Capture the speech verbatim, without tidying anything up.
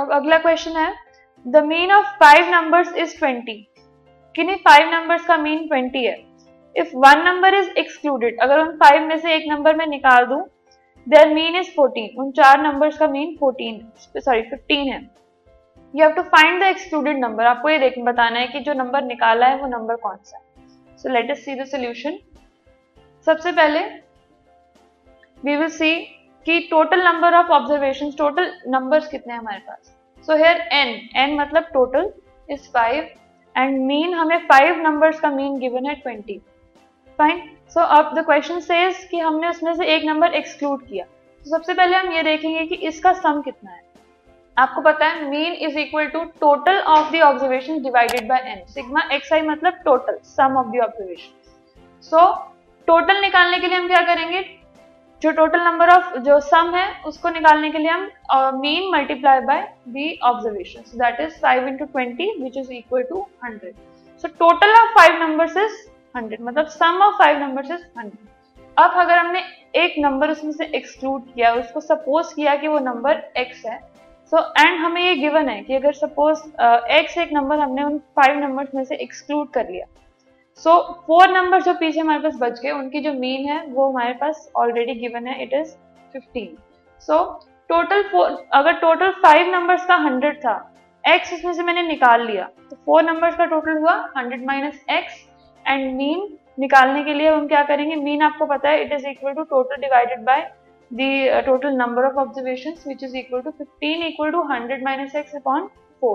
अब अगला क्वेश्चन है the mean of five numbers is twenty. किन्हीं फाइव नंबर्स का मीन ट्वेंटी है। If one number is excluded, अगर उन फाइव में से एक नंबर में निकाल दूं, देयर मीन इज फोर्टीन। उन चार नंबर्स का मीन फोर्टीन सॉरी फिफ्टीन है। You have to find the excluded number. आपको ये देख बताना है कि जो नंबर निकाला है वो नंबर कौन सा है। So let us see the solution. सबसे पहले वी विल सी कि total number of observations, total numbers कितने हैं हमारे पास। सो हियर n, n मतलब total is five and mean, हमें फाइव नंबर्स का मीन गिवन है ट्वेंटी। फाइन। सो अब द क्वेश्चन सेज कि हमने उसमें से एक नंबर एक्सक्लूड किया। so, सबसे पहले हम ये देखेंगे कि इसका सम कितना है। आपको पता है mean is equal to total of the observation divided by n। Sigma xi मतलब total, sum of the observation. So total निकालने के लिए हम क्या करेंगे, जो टोटल नंबर ऑफ जो सम है उसको निकालने के लिए हम mean multiply by the observation. So that is five into twenty which is equal to hundred. So total of five numbers is hundred, मतलब sum of five numbers is hundred. अब अगर हमने एक नंबर उसमें से एक्सक्लूड किया, उसको suppose किया कि वो नंबर x है। सो so, एंड हमें ये गिवन है कि अगर सपोज एक्स uh, एक नंबर हमने उन फाइव नंबर्स में से एक्सक्लूड कर लिया। सो फोर नंबर जो पीछे हमारे पास बच गए, उनकी जो मीन है वो हमारे पास ऑलरेडी गिवन है, it is fifteen. So total four, अगर टोटल फाइव नंबर्स का हंड्रेड था, एक्स इसमें से मैंने निकाल लिया, तो फोर नंबर्स का टोटल हुआ hundred minus X. And mean निकालने के लिए हम क्या करेंगे, मीन आपको पता है it is equal to total divided by the total number of observations which is equal to fifteen equal to one hundred minus x upon four.